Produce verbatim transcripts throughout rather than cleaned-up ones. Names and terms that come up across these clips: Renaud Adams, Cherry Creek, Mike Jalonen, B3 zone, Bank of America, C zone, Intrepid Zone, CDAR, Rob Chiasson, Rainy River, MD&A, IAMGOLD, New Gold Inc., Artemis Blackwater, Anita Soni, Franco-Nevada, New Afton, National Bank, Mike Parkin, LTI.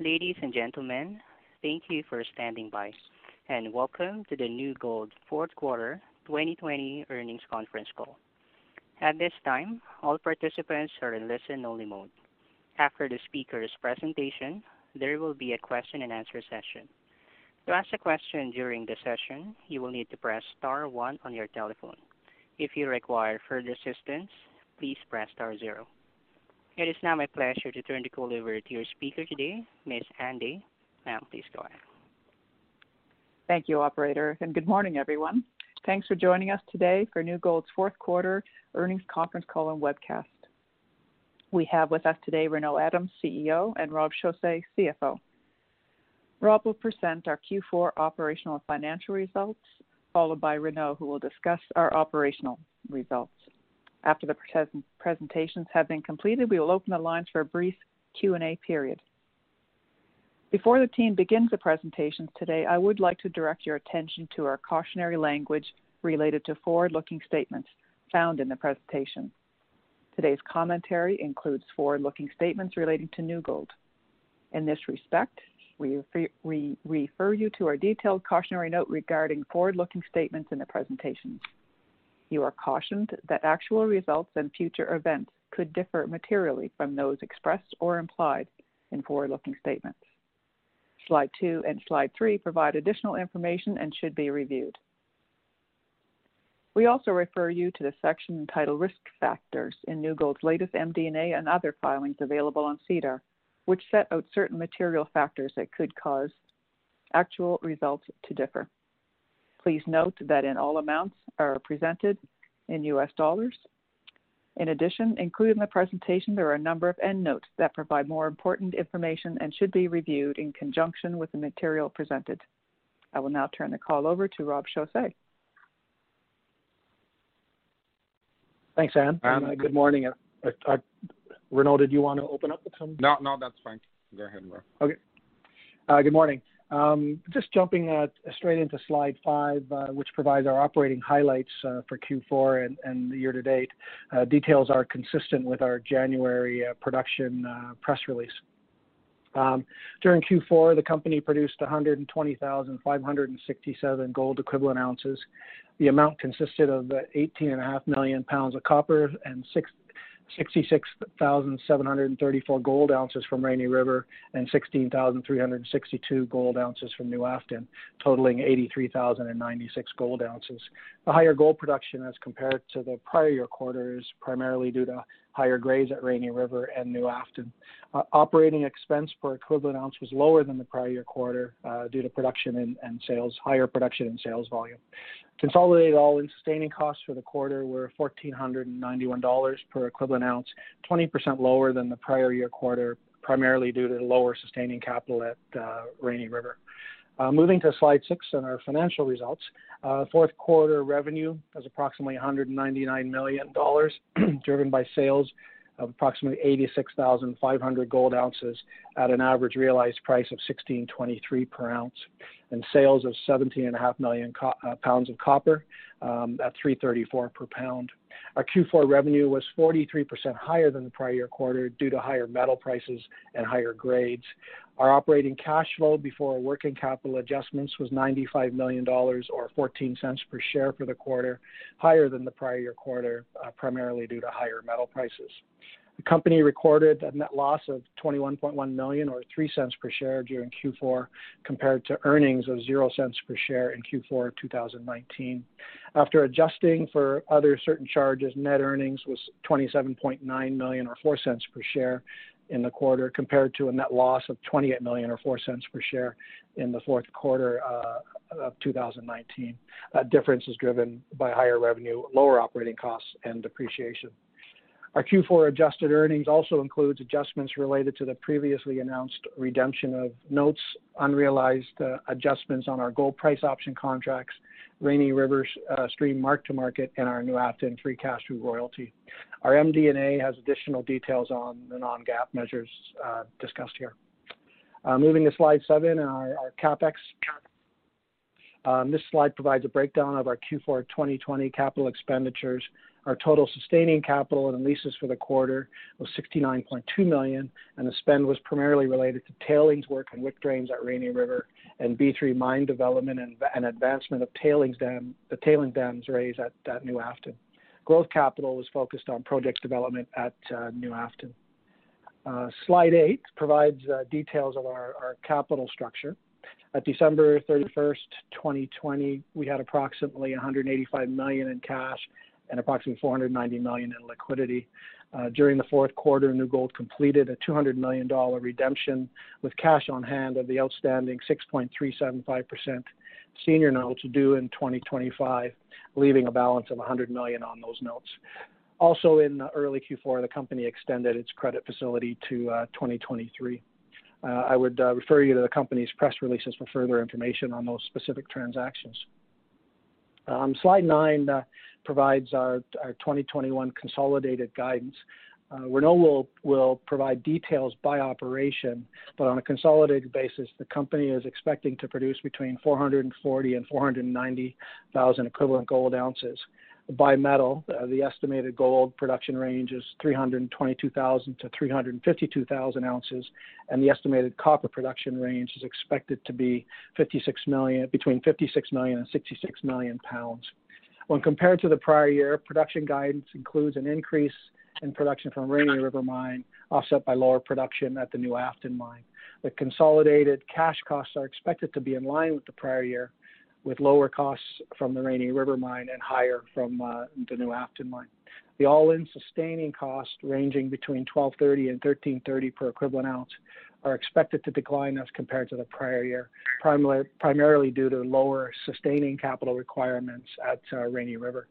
Ladies and gentlemen, thank you for standing by, and welcome to the New Gold Fourth Quarter twenty twenty Earnings Conference Call. At this time, all participants are in listen-only mode. After the speaker's presentation, there will be a question-and-answer session. To ask a question during the session, you will need to press star one on your telephone. If you require further assistance, please press star zero. It is now my pleasure to turn the call over to your speaker today, Miz Andy. Ma'am, please go ahead. Thank you, Operator, and good morning, everyone. Thanks for joining us today for New Gold's fourth quarter earnings conference call and webcast. We have with us today Renaud Adams, C E O, and Rob Chiasson, C F O. Rob will present our Q four operational and financial results, followed by Renaud, who will discuss our operational results. After the pre- presentations have been completed, we will open the lines for a brief Q and A period. Before the team begins the presentations today, I would like to direct your attention to our cautionary language related to forward-looking statements found in the presentation. Today's commentary includes forward-looking statements relating to New Gold. In this respect, we refer, we refer you to our detailed cautionary note regarding forward-looking statements in the presentation. You are cautioned that actual results and future events could differ materially from those expressed or implied in forward-looking statements. Slide two and slide three provide additional information and should be reviewed. We also refer you to the section entitled Risk Factors in New Gold's latest M D and A and other filings available on C D A R, which set out certain material factors that could cause actual results to differ. Please note that in all amounts are presented in U S dollars. In addition, included in the presentation, there are a number of endnotes that provide more important information and should be reviewed in conjunction with the material presented. I will now turn the call over to Rob Chiasson. Thanks, Anne. Um, uh, good morning. Uh, uh, Renaud, did you want to open up with some? No, no, that's fine. Go ahead, Rob. Okay. Uh, good morning. Um, just jumping uh, straight into slide five, uh, which provides our operating highlights uh, for Q four and, and the year-to-date. Uh, details are consistent with our January uh, production uh, press release. Um, during Q four, the company produced one hundred twenty thousand five hundred sixty-seven gold equivalent ounces. The amount consisted of eighteen point five million pounds of copper and six sixty-six thousand seven hundred thirty-four gold ounces from Rainy River and sixteen thousand three hundred sixty-two gold ounces from New Afton, totaling eighty-three thousand ninety-six gold ounces. The higher gold production as compared to the prior year quarter is primarily due to higher grades at Rainy River and New Afton. Uh, operating expense per equivalent ounce was lower than the prior year quarter uh, due to production and, and sales, higher production and sales volume. Consolidated all-in sustaining costs for the quarter were one thousand four hundred ninety-one dollars per equivalent ounce, twenty percent lower than the prior year quarter, primarily due to lower sustaining capital at uh, Rainy River. Uh, moving to slide six and our financial results, uh, fourth quarter revenue was approximately one hundred ninety-nine million dollars, driven by sales of approximately eighty-six thousand five hundred gold ounces at an average realized price of sixteen twenty-three per ounce, and sales of seventeen point five million co- uh, pounds of copper um, at three thirty-four per pound. Our Q four revenue was forty-three percent higher than the prior year quarter due to higher metal prices and higher grades. Our operating cash flow before working capital adjustments was ninety-five million dollars or fourteen cents per share for the quarter, higher than the prior year quarter, uh, primarily due to higher metal prices. The company recorded a net loss of twenty-one point one million dollars or three cents per share during Q four compared to earnings of zero cents per share in Q four two thousand nineteen. After adjusting for other certain charges, net earnings was twenty-seven point nine million dollars or four cents per share in the quarter compared to a net loss of twenty-eight million dollars or four cents per share in the fourth quarter uh, of two thousand nineteen. That difference is driven by higher revenue, lower operating costs, and depreciation. Our Q four adjusted earnings also includes adjustments related to the previously announced redemption of notes, unrealized uh, adjustments on our gold price option contracts, Rainy River uh, stream mark-to-market, and our New Afton free cash flow royalty. Our M D and A has additional details on the non-GAAP measures uh, discussed here. Uh, moving to slide seven, our, our CapEx. Um, this slide provides a breakdown of our Q four twenty twenty capital expenditures. Our total sustaining capital and leases for the quarter was sixty-nine point two million dollars, and the spend was primarily related to tailings work and wick drains at Rainy River and B three mine development and, and advancement of tailings dam, the tailings dams raise at, at New Afton. Growth capital was focused on project development at uh, New Afton. Uh, slide eight provides uh, details of our, our capital structure. At December thirty-first, twenty twenty, we had approximately one hundred eighty-five million dollars in cash and approximately four hundred ninety million dollars in liquidity. Uh, during the fourth quarter, New Gold completed a two hundred million dollars redemption with cash on hand of the outstanding six point three seven five percent senior notes due in twenty twenty-five, leaving a balance of one hundred million dollars on those notes. Also in early Q four, the company extended its credit facility to uh, twenty twenty-three. Uh, I would uh, refer you to the company's press releases for further information on those specific transactions. Um, slide nine uh, provides our, our twenty twenty-one consolidated guidance. Uh, Renaud will, will provide details by operation, but on a consolidated basis, the company is expecting to produce between four hundred forty and four hundred ninety thousand equivalent gold ounces. By metal, uh, the estimated gold production range is three hundred twenty-two thousand to three hundred fifty-two thousand ounces, and the estimated copper production range is expected to be fifty-six million, between fifty-six million and sixty-six million pounds. When compared to the prior year, production guidance includes an increase in production from Rainy River Mine, offset by lower production at the New Afton Mine. The consolidated cash costs are expected to be in line with the prior year, with lower costs from the Rainy River Mine and higher from uh, the New Afton Mine. The all-in sustaining costs ranging between twelve thirty and thirteen thirty per equivalent ounce are expected to decline as compared to the prior year, primarily, primarily due to lower sustaining capital requirements at uh, Rainy River.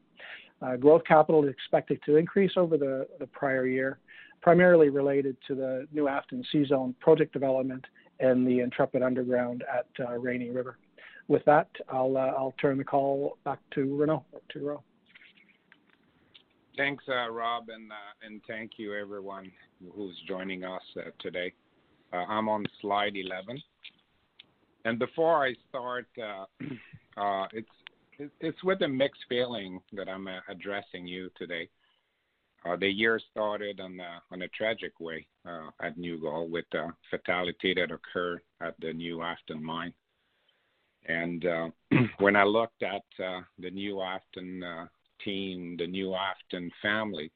Uh, growth capital is expected to increase over the, the prior year, primarily related to the New Afton C zone project development and the Intrepid Underground at uh, Rainy River. With that, I'll, uh, I'll turn the call back to Renaud. To Renaud. Thanks, uh, Rob, and, uh, and thank you, everyone, who's joining us uh, today. Uh, I'm on slide eleven. And before I start, uh, uh, it's, it's with a mixed feeling that I'm uh, addressing you today. Uh, the year started on, uh, on a tragic way uh, at New Gold with a uh, fatality that occurred at the New Afton Mine. And uh, when I looked at uh, the New Afton uh, team, the New Afton family,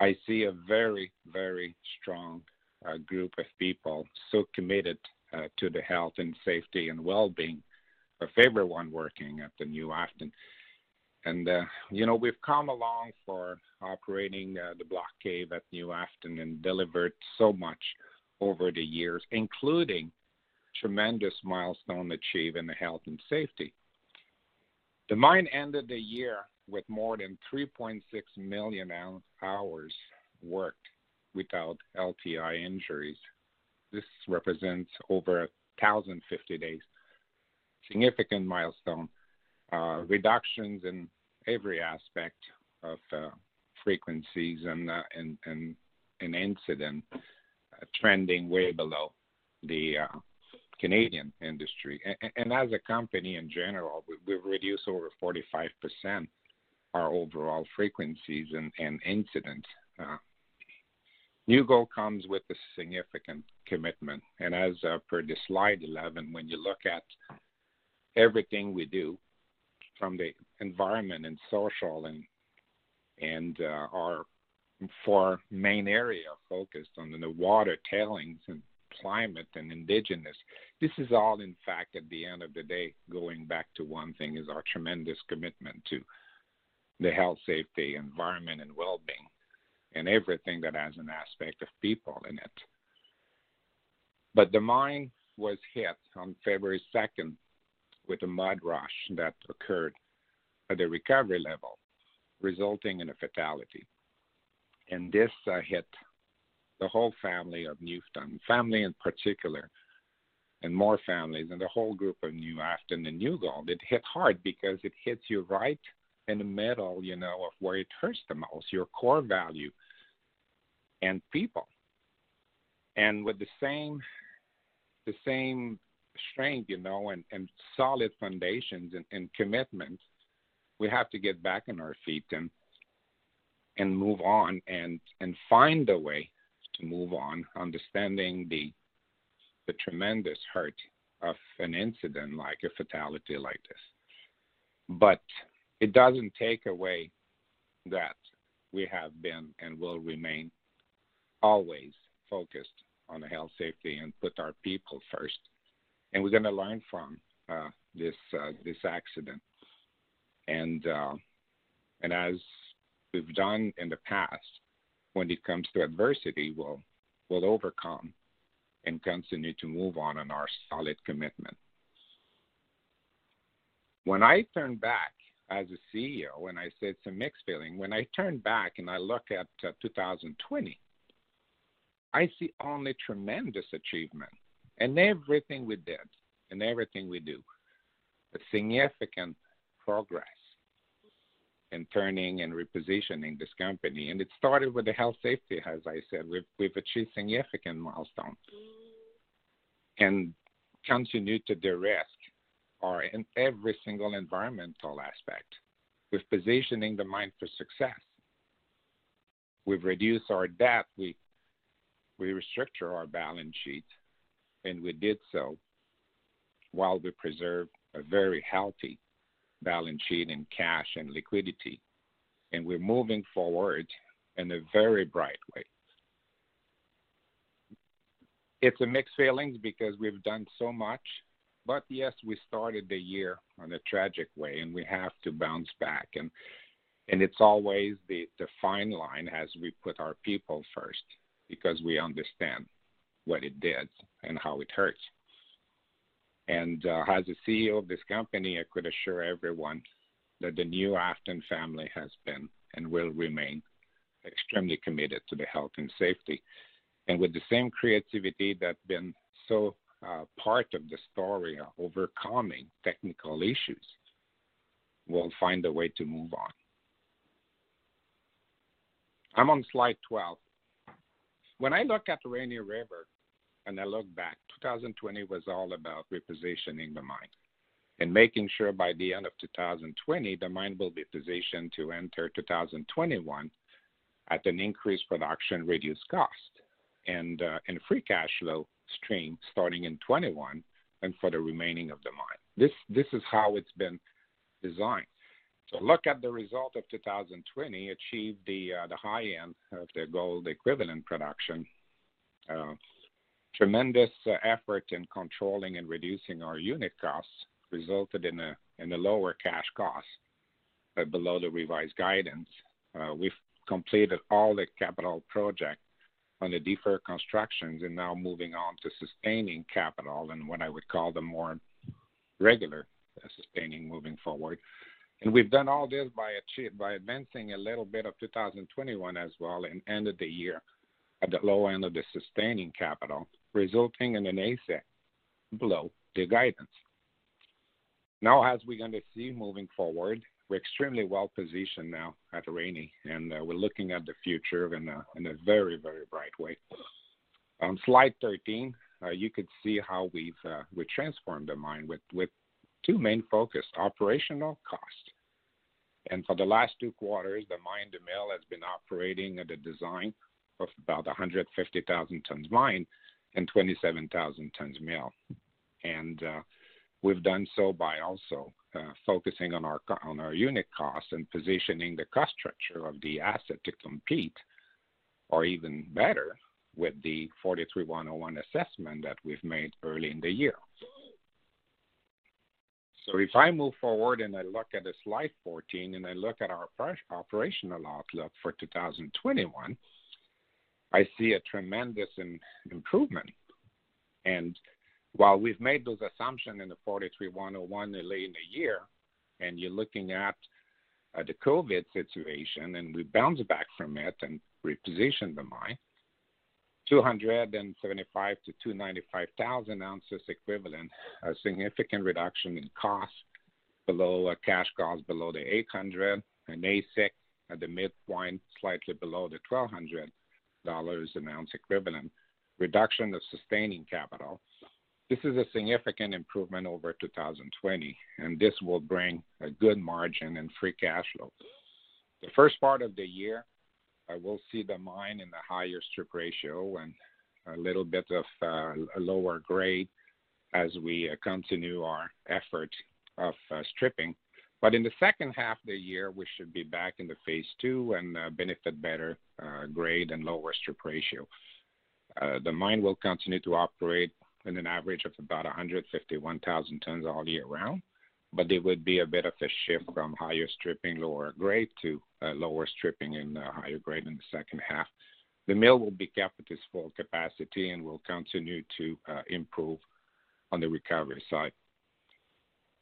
I see a very, very strong uh, group of people so committed uh, to the health and safety and well-being of everyone working at the New Afton. And, uh, you know, we've come along for operating uh, the block cave at New Afton and delivered so much over the years, including tremendous milestone achieved in the health and safety. The mine ended the year with more than three point six million hours worked without L T I injuries. This represents over one thousand fifty days. Significant milestone, uh, reductions in every aspect of uh, frequencies and, uh, and, and, and incident uh, trending way below the uh, Canadian industry, and, and as a company in general, we, we've reduced over forty-five percent our overall frequencies and, and incidents. Uh, New Gold comes with a significant commitment, and as uh, per the slide eleven, when you look at everything we do, from the environment and social and and uh, our four main area focused on the water, tailings, and climate and indigenous. This is all, in fact, at the end of the day, going back to one thing is our tremendous commitment to the health, safety, environment, and well-being, and everything that has an aspect of people in it. But the mine was hit on February second with a mud rush that occurred at the recovery level, resulting in a fatality. and this uh, hit the whole family of New Afton, family in particular, and more families, and the whole group of New Afton and New Gold. It hit hard because it hits you right in the middle, you know, of where it hurts the most, your core value and people. And with the same, the same strength, you know, and, and solid foundations and, and commitment, we have to get back on our feet and and move on and, and find a way to move on, understanding the the tremendous hurt of an incident like a fatality like this. But it doesn't take away that we have been and will remain always focused on health, safety, and put our people first. And we're going to learn from uh, this uh, this accident. And uh, and as we've done in the past, when it comes to adversity, we'll we'll overcome and continue to move on in our solid commitment. When I turn back as a C E O, and I say it's a mixed feeling, when I turn back and I look at uh, two thousand twenty, I see only tremendous achievement in everything we did and everything we do, a significant progress in turning and repositioning this company. And it started with the health safety, as I said. We've, we've achieved significant milestones and continue to de-risk our in every single environmental aspect. We're positioning the mine for success. We've reduced our debt. We We restructure our balance sheet, and we did so while we preserve a very healthy balance sheet in cash and liquidity. And we're moving forward in a very bright way. It's a mixed feelings because we've done so much, but yes, we started the year on a tragic way, and we have to bounce back. And and it's always the, the fine line as we put our people first, because we understand what it did and how it hurts. And uh, as a C E O of this company, I could assure everyone that the New Afton family has been and will remain extremely committed to the health and safety. And with the same creativity that's been so uh, part of the story of overcoming technical issues, we'll find a way to move on. I'm on slide twelve. When I look at Rainy River and I look back, two thousand twenty was all about repositioning the mine and making sure by the end of two thousand twenty, the mine will be positioned to enter two thousand twenty-one at an increased production, reduced cost, and, uh, and free cash flow stream starting in twenty-one and for the remaining of the mine. This, this is how it's been designed. So look at the result of two thousand twenty, achieved the uh, the high end of the gold equivalent production. Uh, tremendous uh, effort in controlling and reducing our unit costs resulted in a in a lower cash cost uh, below the revised guidance. Uh, we've completed all the capital project on the deferred constructions and now moving on to sustaining capital and what I would call the more regular uh, sustaining moving forward. And we've done all this by achieve, by advancing a little bit of two thousand twenty-one as well and ended the year at the low end of the sustaining capital, resulting in an A S I C below the guidance. Now, as we're going to see moving forward, we're extremely well positioned now at Rainy, and uh, we're looking at the future in a, in a very, very bright way. On slide thirteen, uh, you could see how we've uh, we transformed the mine with, with two main focus, operational cost. And for the last two quarters, the mine to mill has been operating at a design of about one hundred fifty thousand tons mine and twenty-seven thousand tons mill. And uh, we've done so by also uh, focusing on our, on our unit cost and positioning the cost structure of the asset to compete, or even better, with the forty-three one oh one assessment that we've made early in the year. So if I move forward and I look at the slide fourteen and I look at our operational outlook for two thousand twenty-one, I see a tremendous in, improvement. And while we've made those assumptions in the forty-three one oh one early in the year, and you're looking at uh, the COVID situation, and we bounce back from it and repositioned the mine, two seventy-five to two ninety-five thousand ounces equivalent, a significant reduction in cost, below a cash cost below the eight hundred, an A S I C at the midpoint slightly below the twelve hundred dollars an ounce equivalent, reduction of sustaining capital. This is a significant improvement over two thousand twenty, and this will bring a good margin and free cash flow. The first part of the year, I will see the mine in a higher strip ratio and a little bit of uh, a lower grade as we uh, continue our effort of uh, stripping. But in the second half of the year, we should be back in the phase two and uh, benefit better uh, grade and lower strip ratio. Uh, the mine will continue to operate in an average of about one hundred fifty-one thousand tons all year round, but there would be a bit of a shift from higher stripping, lower grade to uh, lower stripping and uh, higher grade in the second half. The mill will be kept at its full capacity and will continue to uh, improve on the recovery side.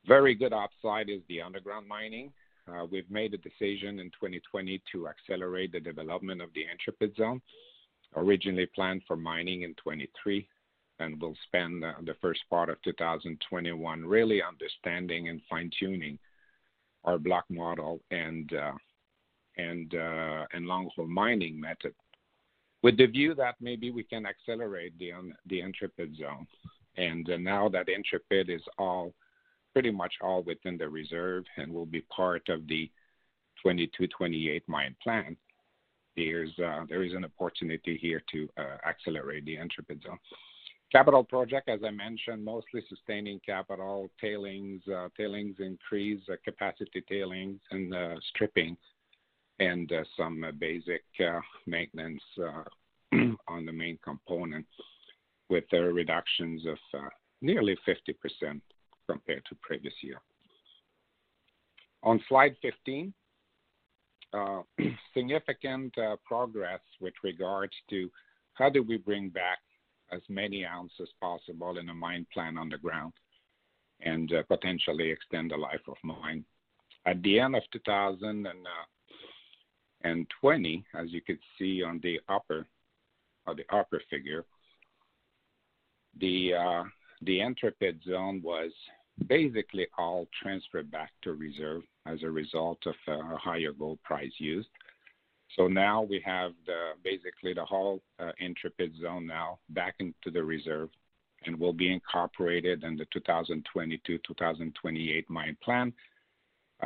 Very good upside is the underground mining. Uh, we've made a decision in twenty twenty to accelerate the development of the Intrepid Zone, originally planned for mining in twenty-three. And we'll spend uh, the first part of two thousand twenty-one really understanding and fine-tuning our block model and uh, and uh, and long-haul mining method, with the view that maybe we can accelerate the um, the Intrepid Zone. And uh, now that Intrepid is all pretty much all within the reserve and will be part of the twenty-two twenty-eight mine plan, there's uh, there is an opportunity here to uh, accelerate the Intrepid Zone. Capital project, as I mentioned, mostly sustaining capital, tailings, uh, tailings increase, uh, capacity tailings, and uh, stripping, and uh, some uh, basic uh, maintenance uh, on the main component, with uh, reductions of uh, nearly fifty percent compared to previous year. On slide fifteen, uh, significant uh, progress with regards to how do we bring back as many ounces possible in a mine plan on the ground and uh, potentially extend the life of mine. At the end of two thousand twenty, as you could see on the upper, or the upper figure, the uh, the Intrepid Zone was basically all transferred back to reserve as a result of a higher gold price used. So now we have the, basically the whole uh, Intrepid Zone now back into the reserve and will be incorporated in the two thousand twenty-two to two thousand twenty-eight mine plan,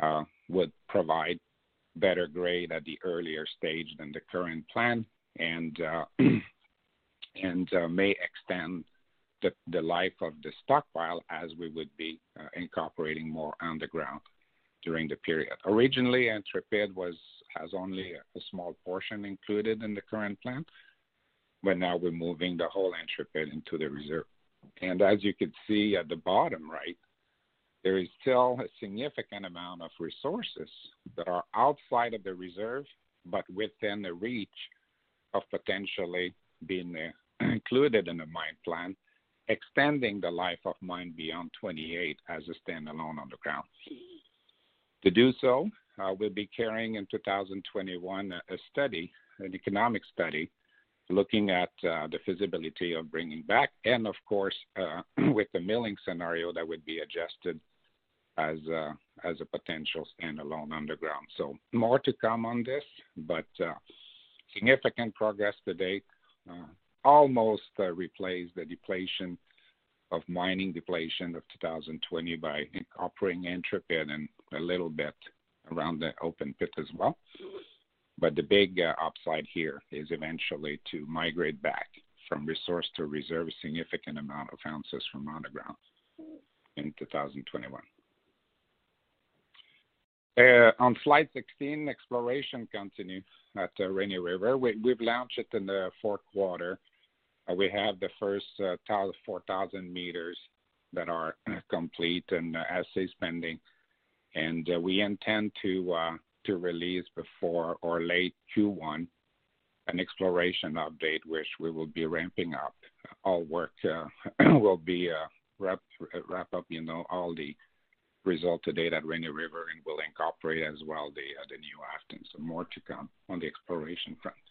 uh, would provide better grade at the earlier stage than the current plan and, uh, and uh, may extend the, the life of the stockpile as we would be uh, incorporating more underground during the period. Originally, Intrepid was has only a small portion included in the current plan, but now we're moving the whole Intrepid into the reserve. And as you can see at the bottom right, there is still a significant amount of resources that are outside of the reserve, but within the reach of potentially being uh, included in the mine plan, extending the life of mine beyond twenty-eight as a standalone on the ground. To do so, Uh, we'll be carrying in two thousand twenty-one a, a study, an economic study, looking at uh, the feasibility of bringing back, and of course, uh, with the milling scenario that would be adjusted as uh, as a potential standalone underground. So more to come on this, but uh, significant progress to date, uh, almost uh, replaced the depletion of mining depletion of two thousand twenty by incorporating Intrepid and a little bit around the open pit as well. But the big uh, upside here is eventually to migrate back from resource to reserve a significant amount of ounces from underground in two thousand twenty-one. Uh, on slide sixteen, exploration continues at uh, Rainy River. We, we've launched it in the fourth quarter. Uh, we have the first uh, four thousand meters that are uh, complete and uh, assays pending. And uh, we intend to uh, to release before or late Q one an exploration update, which we will be ramping up. All work uh, will be uh, wrap wrap up, you know, all the result to date at Rainy River, and we'll incorporate as well the uh, the New Afton. So more to come on the exploration front.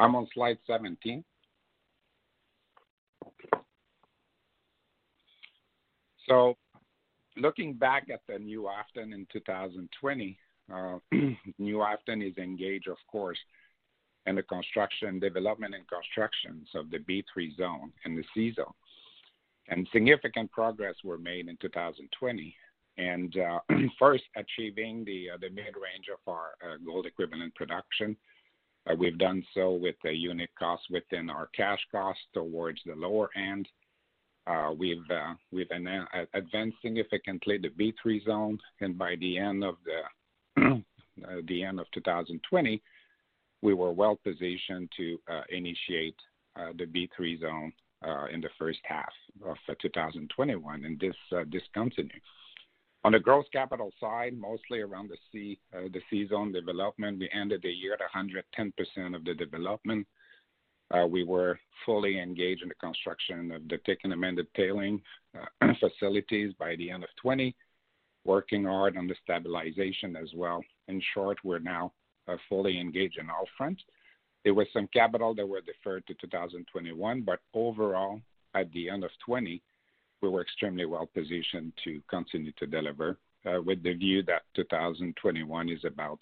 I'm on slide seventeen. So looking back at the New Afton in two thousand twenty, uh, New Afton is engaged, of course, in the construction, development and constructions of the B three zone and the C zone. And significant progress were made in two thousand twenty. And uh, first, achieving the, uh, the mid-range of our uh, gold equivalent production. Uh, we've done so with the unit cost within our cash cost towards the lower end. Uh, we've uh, we've an, uh, advanced significantly the B three zone, and by the end of the uh, the end of two thousand twenty, we were well positioned to uh, initiate uh, the B three zone uh, in the first half of uh, two thousand twenty-one, and this uh, this continues. On the gross capital side, mostly around the C uh, the C zone development, we ended the year at one hundred ten percent of the development. Uh, we were fully engaged in the construction of the taken amended tailing uh, facilities by the end of twenty, working hard on the stabilization as well. In short, we're now uh, fully engaged in all fronts. There was some capital that were deferred to two thousand twenty-one, but overall, at the end of twenty, we were extremely well positioned to continue to deliver uh, with the view that two thousand twenty-one is about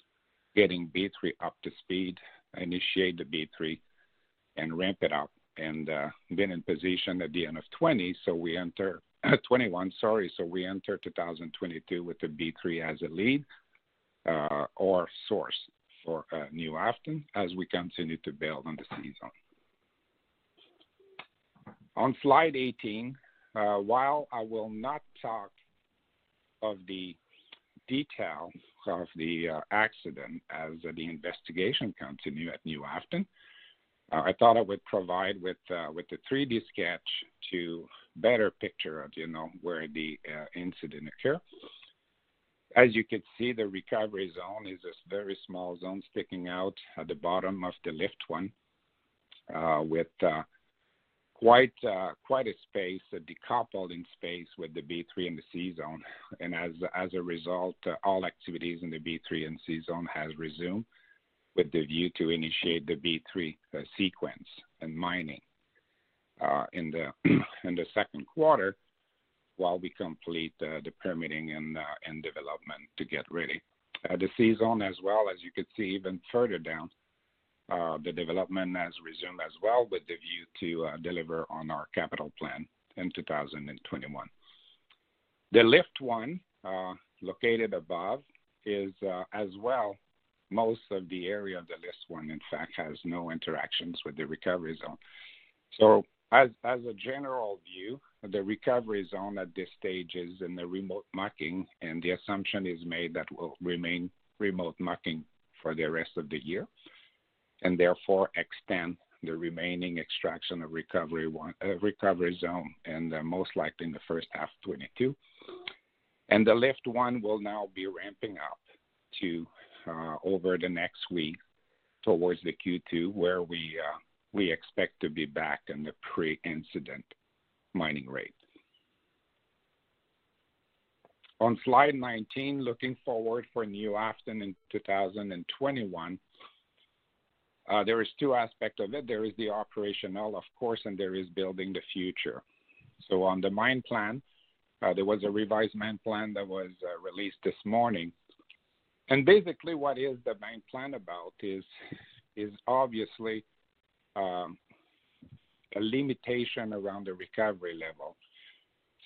getting B three up to speed, initiate the B three, and ramp it up, and uh, been in position at the end of twenty, so we enter twenty-one. Sorry, so we enter two thousand twenty-two with the B three as a lead uh, or source for uh, New Afton as we continue to build on the season. On slide eighteen, uh, while I will not talk of the detail of the uh, accident as uh, the investigation continues at New Afton, Uh, I thought I would provide with uh, with the three D sketch to better picture of, you know, where the uh, incident occurred. As you can see, the recovery zone is a very small zone sticking out at the bottom of the lift one, uh, with uh, quite uh, quite a space, a decoupled in space with the B three and the C zone. And as as a result, uh, all activities in the B three and C zone has resumed, with the view to initiate the B three uh, sequence and mining uh, in the in the second quarter, while we complete uh, the permitting and uh, and development to get ready. Uh, the C zone as well, as you could see even further down, uh, the development has resumed as well, with the view to uh, deliver on our capital plan in two thousand twenty-one. The lift one, uh, located above, is uh, as well. Most of the area of the list one, in fact, has no interactions with the recovery zone. So as, as a general view, the recovery zone at this stage is in the remote mucking, and the assumption is made that will remain remote mucking for the rest of the year, and therefore extend the remaining extraction of recovery one, uh, recovery zone, and uh, most likely in the first half of twenty-two. And the lift one will now be ramping up to Uh, over the next week towards the Q two, where we uh, we expect to be back in the pre-incident mining rate. On slide nineteen, looking forward for New Afton in two thousand twenty-one, uh, there is two aspects of it. There is the operational, of course, and there is building the future. So on the mine plan, uh, there was a revised mine plan that was uh, released this morning. And basically what is the mine plan about is, is obviously um, a limitation around the recovery level.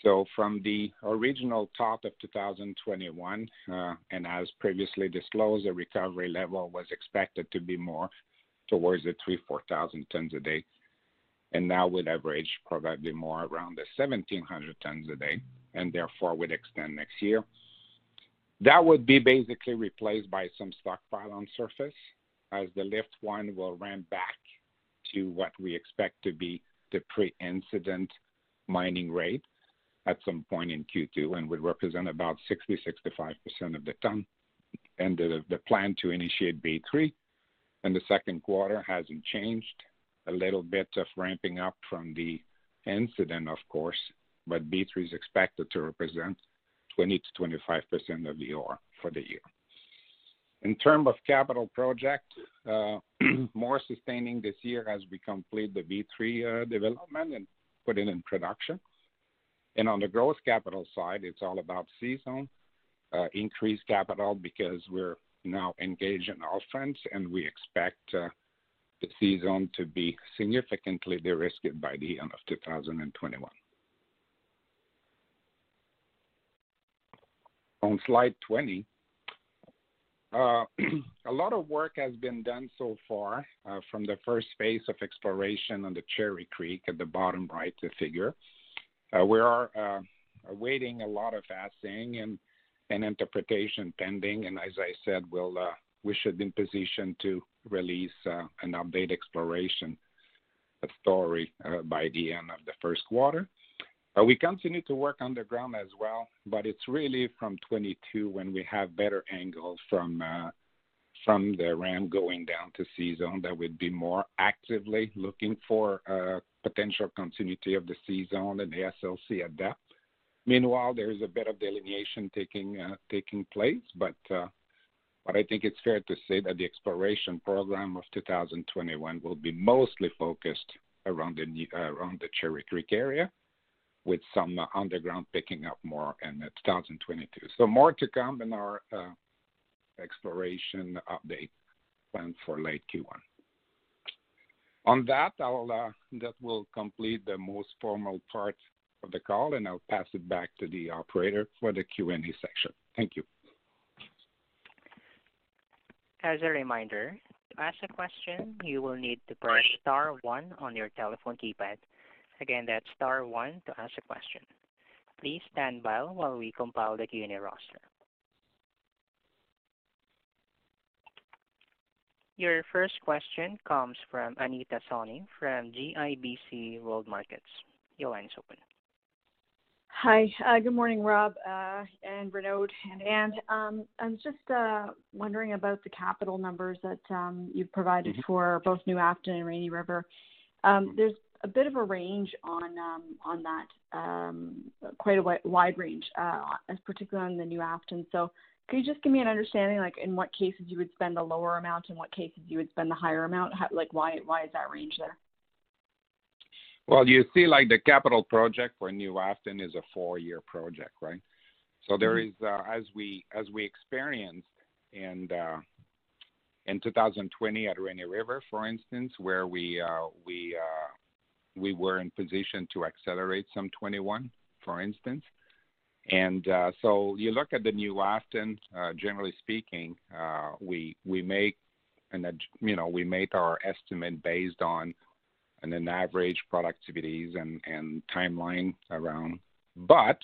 So from the original top of two thousand twenty-one, uh, and as previously disclosed, the recovery level was expected to be more towards the three thousand, four thousand tons a day. And now we'll average probably more around the seventeen hundred tons a day, and therefore would extend next year. That would be basically replaced by some stockpile on surface, as the lift one will ramp back to what we expect to be the pre-incident mining rate at some point in Q two, and would represent about sixty to sixty-five percent of the ton. And the, the plan to initiate B three in the second quarter hasn't changed. A little bit of ramping up from the incident, of course, but B three is expected to represent twenty to twenty-five percent of the ore for the year. In terms of capital project, uh, more sustaining this year as we complete the V three uh, development and put it in production. And on the growth capital side, it's all about C zone, uh, increased capital because we're now engaged in all fronts, and we expect uh, the C zone to be significantly de-risked by the end of two thousand twenty-one. On slide twenty, Uh, a lot of work has been done so far uh, from the first phase of exploration on the Cherry Creek at the bottom right the figure. Uh, we are uh, awaiting a lot of assaying and, and interpretation pending, and as I said, we'll, uh, we should be in position to release uh, an update exploration story uh, by the end of the first quarter. Uh, we continue to work underground as well, but it's really from twenty-two when we have better angles from uh, from the ramp going down to C zone that would be more actively looking for uh, potential continuity of the C zone and the S L C at depth. Meanwhile, there is a bit of delineation taking uh, taking place, but uh, but I think it's fair to say that the exploration program of two thousand twenty-one will be mostly focused around the uh, around the Cherry Creek area, with some uh, underground picking up more in two thousand twenty-two. So more to come in our uh, exploration update planned for late Q one. On that, I'll, uh, that will complete the most formal part of the call, and I'll pass it back to the operator for the Q and A section. Thank you. As a reminder, to ask a question, you will need to press star one on your telephone keypad. Again, that's star one to ask a question. Please stand by while we compile the Q and A roster. Your first question comes from Anita Soni from G I B C World Markets. Your line is open. Hi. Uh, good morning, Rob uh, and Renaud and Anne. Um, I'm just uh, wondering about the capital numbers that um, you've provided mm-hmm. for both New Afton and Rainy River. Um, there's a bit of a range on um, on that, um, quite a wide range, uh, particularly on the New Afton. So could you just give me an understanding, like in what cases you would spend the lower amount and what cases you would spend the higher amount? How, like why why is that range there? Well, you see, like the capital project for New Afton is a four-year project, right? So there mm-hmm. is, uh, as we as we experienced and. Uh, in two thousand twenty at Rainy River, for instance, where we uh, we uh, we were in position to accelerate some twenty-one, for instance. And uh, so you look at the New Afton, uh, generally speaking, uh, we we make an you know we make our estimate based on an, an average productivities and and timeline around, but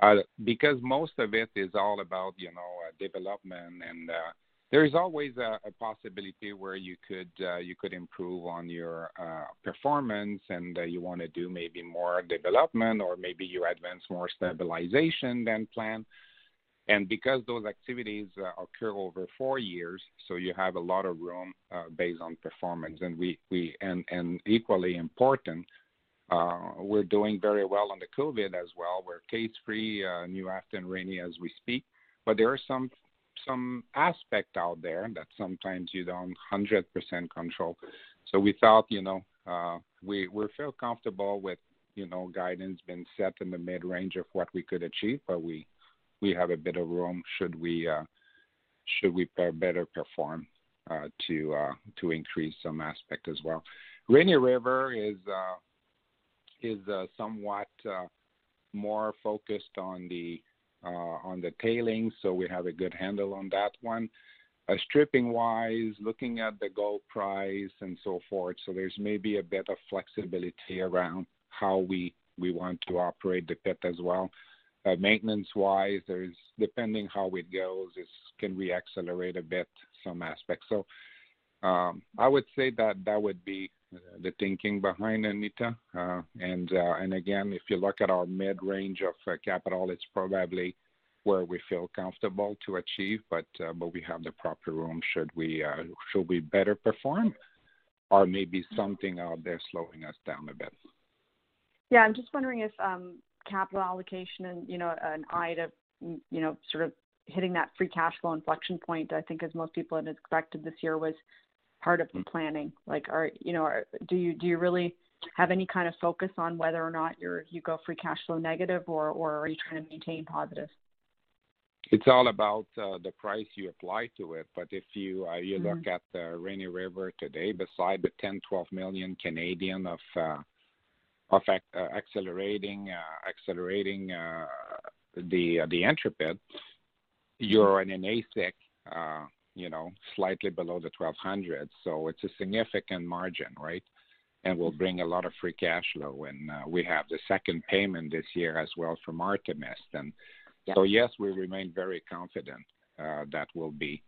uh, because most of it is all about you know uh, development and. Uh, There is always a, a possibility where you could uh, you could improve on your uh, performance, and uh, you want to do maybe more development, or maybe you advance more stabilization than planned. And because those activities uh, occur over four years, so you have a lot of room uh, based on performance. And we we and and equally important, uh, we're doing very well on the COVID as well. We're case-free, uh, New Afton, Rainy as we speak, but there are some. some aspect out there that sometimes you don't one hundred percent control. So we thought, you know, uh, we, we feel comfortable with, you know, guidance being set in the mid-range of what we could achieve, but we, we have a bit of room should we uh, should we better perform uh, to uh, to increase some aspect as well. Rainy River is, uh, is uh, somewhat uh, more focused on the Uh, on the tailings, so we have a good handle on that one. Uh, Stripping-wise, looking at the gold price and so forth, so there's maybe a bit of flexibility around how we, we want to operate the pit as well. Uh, maintenance-wise, there's depending how it goes, is can we accelerate a bit some aspects. So um, I would say that that would be the thinking behind Anita, uh, and uh, and again, if you look at our mid-range of uh, capital, it's probably where we feel comfortable to achieve, but uh, but we have the proper room should we uh, should we better perform, or maybe something out there slowing us down a bit. Yeah, I'm just wondering if um, capital allocation and you know an eye to you know sort of hitting that free cash flow inflection point, I think, as most people had expected this year, was part of the planning. Like, are you know, are, do you do you really have any kind of focus on whether or not you're you go free cash flow negative, or or are you trying to maintain positive? It's all about uh, the price you apply to it. But if you uh, you mm-hmm. look at the Rainy River today, beside the ten, twelve million Canadian of uh, of ac- uh, accelerating uh, accelerating uh, the uh, the Intrepid, you're in an A S I C, uh, you know, slightly below the twelve hundred. So it's a significant margin, right? And will bring a lot of free cash flow. And uh, we have the second payment this year as well from Artemis. And so, yes, we remain very confident uh, that will be,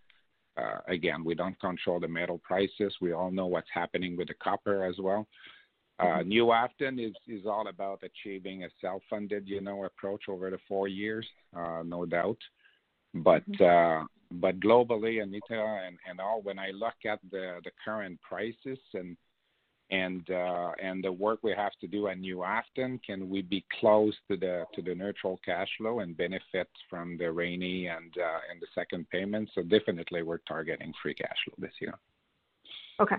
uh, again, we don't control the metal prices. We all know what's happening with the copper as well. Uh, New Afton is, is all about achieving a self-funded, you know, approach over the four years, uh, no doubt. But uh, but globally, Anita, and, and all, when I look at the, the current prices and and uh, and the work we have to do at New Afton, can we be close to the to the neutral cash flow and benefit from the Rainy and uh, and the second payment? So definitely, we're targeting free cash flow this year. Okay,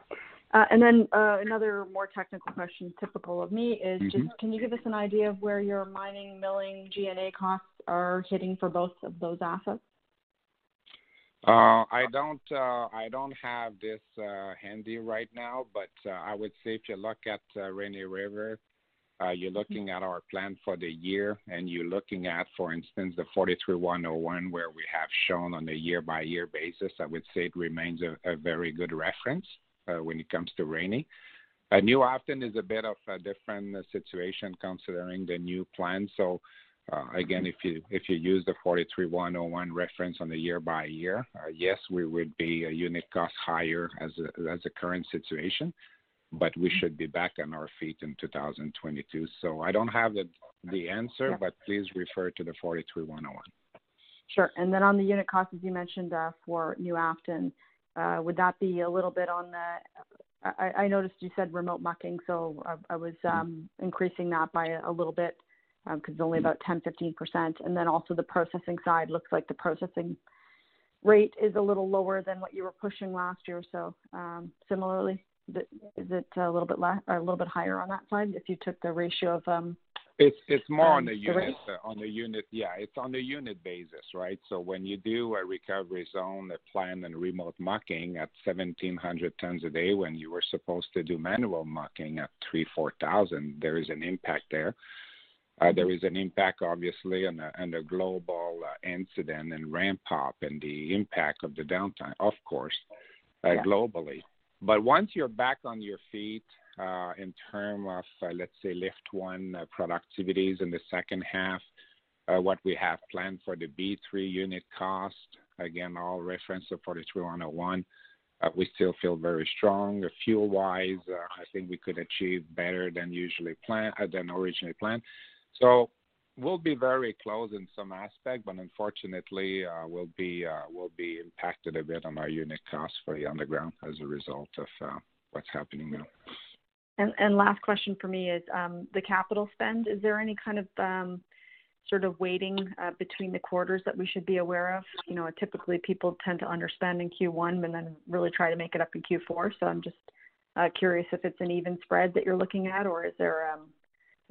uh, and then uh, another more technical question, typical of me, is mm-hmm. just can you give us an idea of where your mining, milling, G and A costs are hitting for both of those assets? Uh, I don't uh, I don't have this uh, handy right now, but uh, I would say if you look at uh, Rainy River, uh, you're looking at our plan for the year, and you're looking at, for instance, the forty-three one oh one, where we have shown on a year-by-year basis. I would say it remains a, a very good reference uh, when it comes to Rainy. Uh, New Afton is a bit of a different uh, situation considering the new plan, so Uh, again, if you if you use the forty-three one oh one reference on the year by year, uh, yes, we would be a unit cost higher as a, as the current situation, but we should be back on our feet in two thousand twenty-two. So I don't have the the answer, yeah. but please refer to the forty-three one oh one. Sure, and then on the unit cost, as you mentioned uh, for New Afton, uh, would that be a little bit on the? I, I noticed you said remote mucking, so I, I was um, increasing that by a, a little bit, because um, it's only about ten, fifteen percent. And then also the processing side, looks like the processing rate is a little lower than what you were pushing last year. So um, similarly, th- is it a little bit less or a little bit higher on that side if you took the ratio of um, it's it's more um, on the unit the uh, on the unit yeah it's on the unit basis, right? So when you do a recovery zone, a plan and remote mucking at seventeen hundred tons a day, when you were supposed to do manual mucking at three, four thousand, there is an impact there. Uh, there is an impact, obviously, on the, on the global uh, incident and ramp up and the impact of the downtime, of course, uh, yeah. globally. But once you're back on your feet uh, in terms of, uh, let's say, lift one uh, productivities in the second half, uh, what we have planned for the B three unit cost, again, all reference to forty-three one oh one, Uh, we still feel very strong. Fuel-wise, uh, I think we could achieve better than usually planned, uh, than originally planned. So we'll be very close in some aspect, but unfortunately, uh, we'll be uh, we'll be impacted a bit on our unit costs for the underground as a result of uh, what's happening now. And, and last question for me is um, the capital spend. Is there any kind of um, sort of weighting uh, between the quarters that we should be aware of? You know, typically people tend to underspend in Q one and then really try to make it up in Q four. So I'm just uh, curious if it's an even spread that you're looking at, or is there um,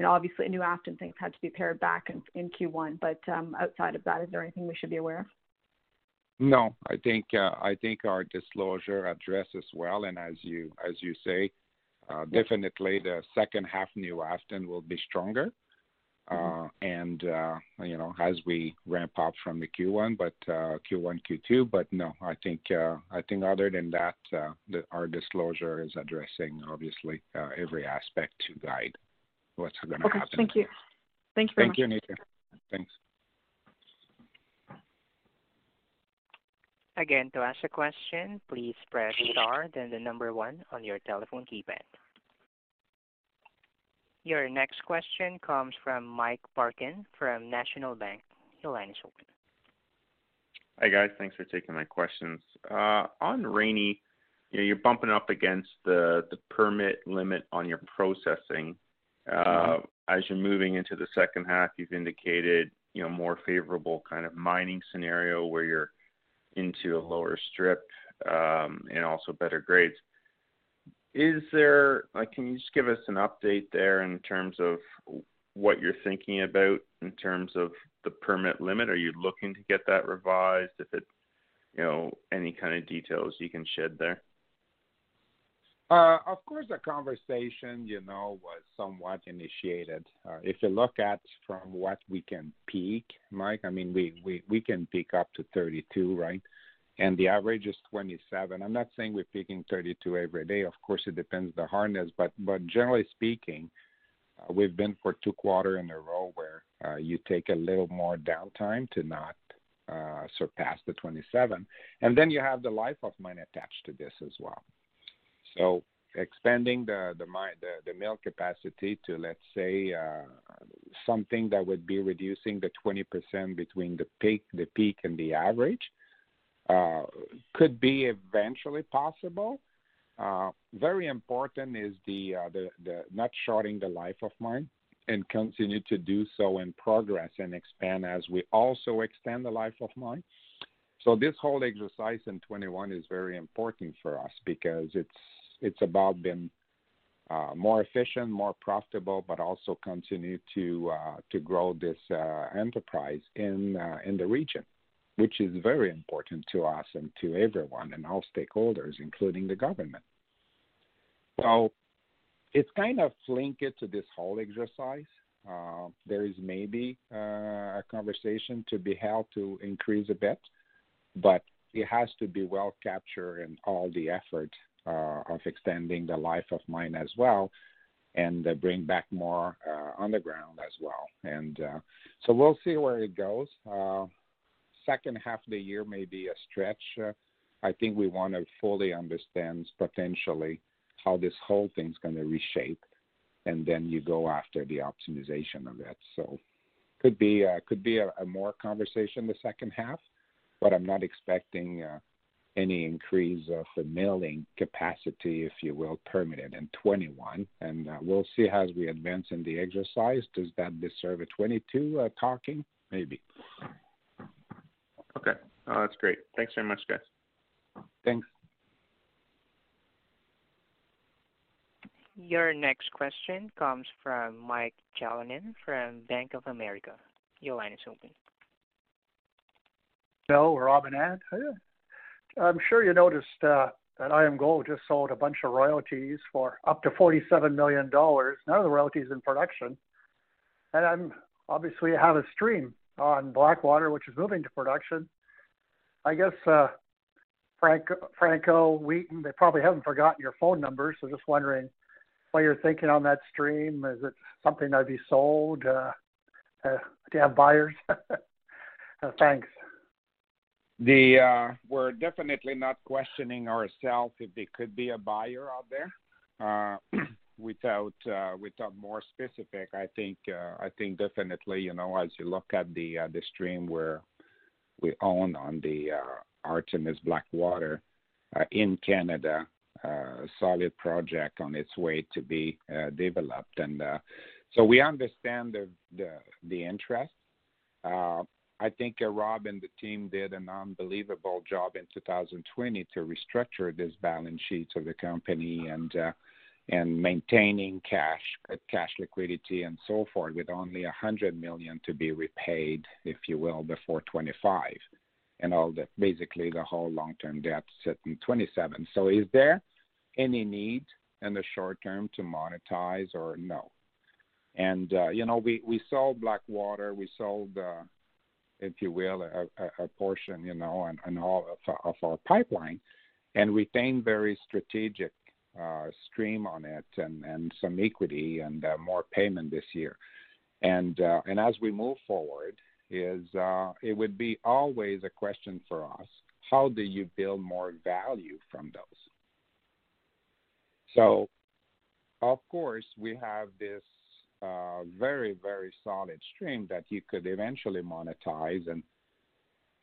you know, obviously, New Afton things had to be pared back in, in Q one, but um, outside of that, is there anything we should be aware of? No, I think uh, I think our disclosure addresses well, and as you as you say, uh, definitely the second half New Afton will be stronger, uh, and uh, you know, as we ramp up from the Q one, but uh, Q one, Q two, but no, I think uh, I think other than that, uh, the, our disclosure is addressing obviously uh, every aspect to guide what's going to okay, happen. Thank you. Thank you very Thank much. Thank you, Anita. Thanks. Again, to ask a question, please press star, then the number one on your telephone keypad. Your next question comes from Mike Parkin from National Bank. Your line is open. Hi, guys. Thanks for taking my questions. Uh, on Rainy, you know, you're bumping up against the, the permit limit on your processing. Uh, as you're moving into the second half, you've indicated you know, more favorable kind of mining scenario where you're into a lower strip um, and also better grades. Is there, like, can you just give us an update there in terms of what you're thinking about in terms of the permit limit? Are you looking to get that revised? If it, you know, any kind of details you can shed there? Uh, of course, the conversation, you know, was somewhat initiated. Uh, if you look at from what we can peak, Mike, I mean, we, we, we can peak up to thirty-two, right? And the average is twenty-seven. I'm not saying we're peaking thirty-two every day. Of course, it depends the hardness, but, but generally speaking, uh, we've been for two quarters in a row where uh, you take a little more downtime to not uh, surpass the twenty-seven. And then you have the life of mine attached to this as well. So expanding the the, the the mill capacity to, let's say, uh, something that would be reducing the twenty percent between the peak, the peak and the average uh, could be eventually possible. Uh, very important is the, uh, the, the not shorting the life of mine and continue to do so in progress and expand as we also extend the life of mine. So this whole exercise in twenty-one is very important for us because it's it's about being uh, more efficient, more profitable, but also continue to uh, to grow this uh, enterprise in uh, in the region, which is very important to us and to everyone and all stakeholders, including the government. So it's kind of linked to this whole exercise. Uh, there is maybe uh, a conversation to be held to increase a bit, but it has to be well captured in all the effort uh, of extending the life of mine as well and uh, bring back more uh, underground as well. And uh, so we'll see where it goes. Uh, second half of the year may be a stretch. Uh, I think we want to fully understand potentially how this whole thing's going to reshape, and then you go after the optimization of it. So could be, uh, could be a, a more conversation the second half. But I'm not expecting uh, any increase of the milling capacity, if you will, permitted in twenty-one. And uh, we'll see as we advance in the exercise. Does that deserve a twenty-two uh, talking? Maybe. Okay. Oh, that's great. Thanks very much, guys. Thanks. Your next question comes from Mike Jalonen from Bank of America. Your line is open. No, Rob and Ed. I'm sure you noticed uh, that IAMGOLD just sold a bunch of royalties for up to forty-seven million dollars. None of the royalties in production. And I'm obviously have a stream on Blackwater, which is moving to production. I guess uh, Franco, Franco, Wheaton, they probably haven't forgotten your phone number. So just wondering what you're thinking on that stream. Is it something that'd be sold? Uh, uh, do you have buyers? uh, thanks. The uh, we're definitely not questioning ourselves if there could be a buyer out there. Uh, without uh, without more specific, I think uh, I think definitely, you know, as you look at the uh, the stream where we own on the uh, Artemis Blackwater uh, in Canada, uh, solid project on its way to be uh, developed, and uh, so we understand the the, the interest. Uh, I think uh, Rob and the team did an unbelievable job in two thousand twenty to restructure this balance sheet of the company and uh, and maintaining cash, cash liquidity and so forth, with only one hundred million dollars to be repaid, if you will, before twenty-five, and all that, basically the whole long-term debt set in twenty-seven. So is there any need in the short term to monetize or no? And, uh, you know, we, we sold Blackwater, we sold... Uh, if you will, a, a, a portion, you know, and, and all of, of our pipeline, and retain very strategic uh, stream on it and, and some equity and uh, more payment this year. And uh, and as we move forward, is uh, it would be always a question for us, how do you build more value from those? So, of course, we have this Uh, very, very solid stream that you could eventually monetize and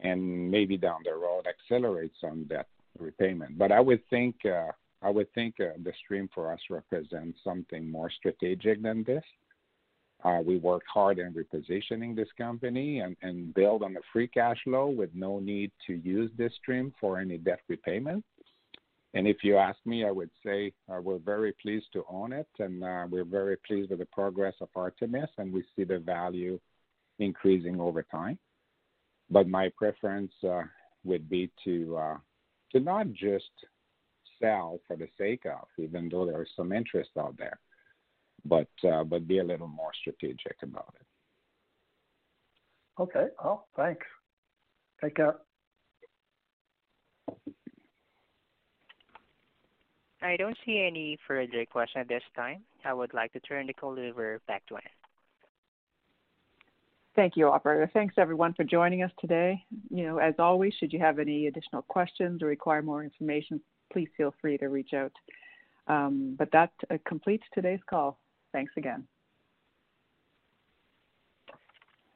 and maybe down the road accelerate some debt repayment. But I would think uh, I would think uh, the stream for us represents something more strategic than this. Uh, we worked hard in repositioning this company and, and build on the free cash flow with no need to use this stream for any debt repayment. And if you ask me, I would say uh, we're very pleased to own it, and uh, we're very pleased with the progress of Artemis, and we see the value increasing over time. But my preference uh, would be to uh, to not just sell for the sake of, even though there is some interest out there, but uh, but be a little more strategic about it. Okay. Oh, thanks. Take care. I don't see any further question at this time. I would like to turn the call over back to Anne. Thank you, operator. Thanks, everyone, for joining us today. You know, as always, should you have any additional questions or require more information, please feel free to reach out. Um, but that uh, completes today's call. Thanks again.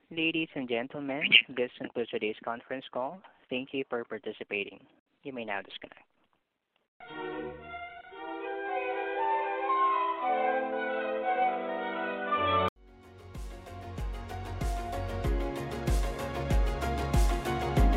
Ladies and gentlemen, this concludes today's conference call. Thank you for participating. You may now disconnect.